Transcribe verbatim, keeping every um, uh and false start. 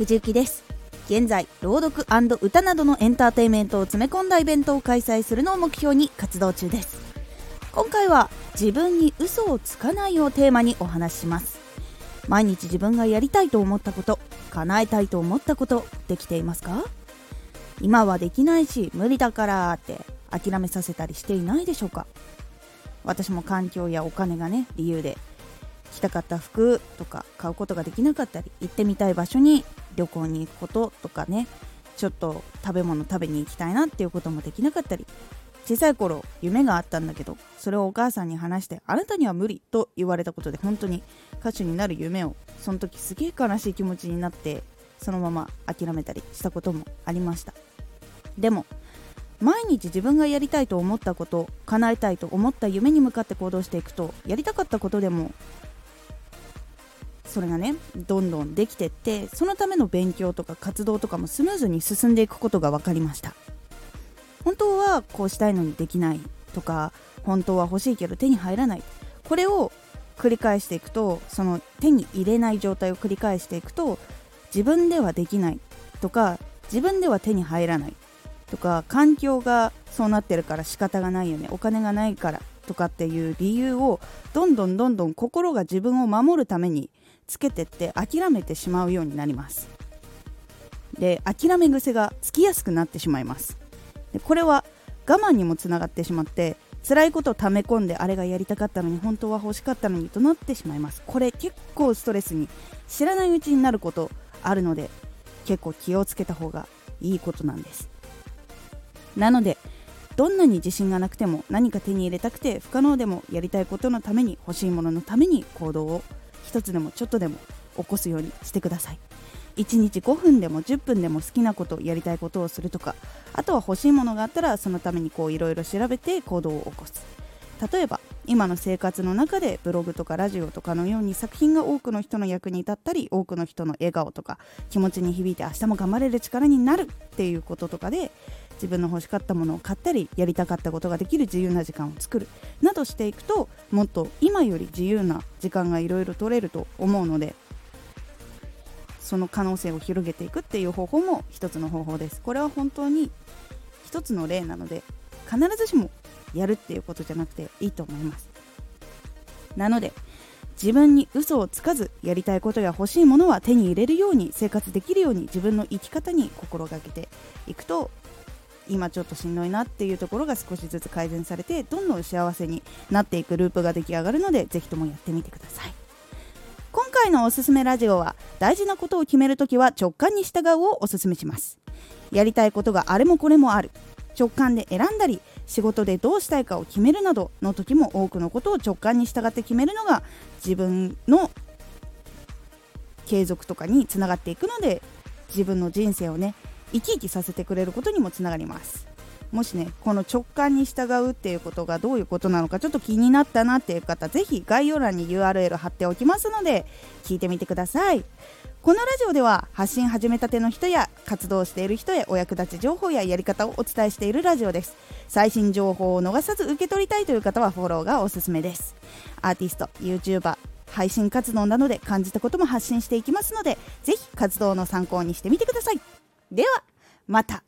藤幸です。現在朗読&歌などのエンターテインメントを詰め込んだイベントを開催するのを目標に活動中です。今回は自分に嘘をつかないをテーマにお話しします。毎日自分がやりたいと思ったこと、叶えたいと思ったこと、できていますか？今はできないし無理だからって諦めさせたりしていないでしょうか？私も環境やお金がね、理由で着たかった服とか買うことができなかったり、行ってみたい場所に旅行に行くこととかね、ちょっと食べ物食べに行きたいなっていうこともできなかったり、小さい頃夢があったんだけど、それをお母さんに話してあなたには無理と言われたことで、本当に歌手になる夢をその時すげえ悲しい気持ちになって、そのまま諦めたりしたこともありました。でも毎日自分がやりたいと思ったこと、叶えたいと思った夢に向かって行動していくと、やりたかったことでもそれがね、どんどんできてって、そのための勉強とか活動とかもスムーズに進んでいくことが分かりました。本当はこうしたいのにできないとか、本当は欲しいけど手に入らない、これを繰り返していくと、その手に入れない状態を繰り返していくと、自分ではできないとか、自分では手に入らないとか、環境がそうなってるから仕方がないよね、お金がないからとかっていう理由をどんどんどんどん心が自分を守るためにつけてって諦めてしまうようになります。で、諦め癖がつきやすくなってしまいます。でこれは我慢にもつながってしまって、辛いことを溜め込んで、あれがやりたかったのに、本当は欲しかったのにとなってしまいます。これ結構ストレスに、知らないうちになることあるので、結構気をつけた方がいいことなんです。なのでどんなに自信がなくても、何か手に入れたくて不可能でも、やりたいことのために、欲しいもののために行動を一つでもちょっとでも起こすようにしてください。いちにちごふんでもじゅっぷんでも好きなこと、やりたいことをするとか、あとは欲しいものがあったらそのためにこういろいろ調べて行動を起こす。例えば今の生活の中でブログとかラジオとかのように、作品が多くの人の役に立ったり、多くの人の笑顔とか気持ちに響いて、明日も頑張れる力になるっていうこととかで、自分の欲しかったものを買ったり、やりたかったことができる自由な時間を作るなどしていくと、もっと今より自由な時間がいろいろ取れると思うので、その可能性を広げていくっていう方法も一つの方法です。これは本当に一つの例なので、必ずしもやるっていうことじゃなくていいと思います。なので自分に嘘をつかず、やりたいことや欲しいものは手に入れるように、生活できるように、自分の生き方に心がけていくと、今ちょっとしんどいなっていうところが少しずつ改善されて、どんどん幸せになっていくループが出来上がるので、ぜひともやってみてください。今回のおすすめラジオは、大事なことを決めるときは直感に従うをおすすめします。やりたいことがあれもこれもある、直感で選んだり、仕事でどうしたいかを決めるなどの時も、多くのことを直感に従って決めるのが自分の継続とかにつながっていくので、自分の人生をね、生き生きさせてくれることにもつながります。もしね、この直感に従うっていうことがどういうことなのかちょっと気になったなっていう方、ぜひ概要欄に ユーアールエル 貼っておきますので、聞いてみてください。このラジオでは発信始めたての人や活動している人へお役立ち情報ややり方をお伝えしているラジオです。最新情報を逃さず受け取りたいという方はフォローがおすすめです。アーティスト、YouTuber、配信活動などで感じたことも発信していきますので、ぜひ活動の参考にしてみてください。ではまた。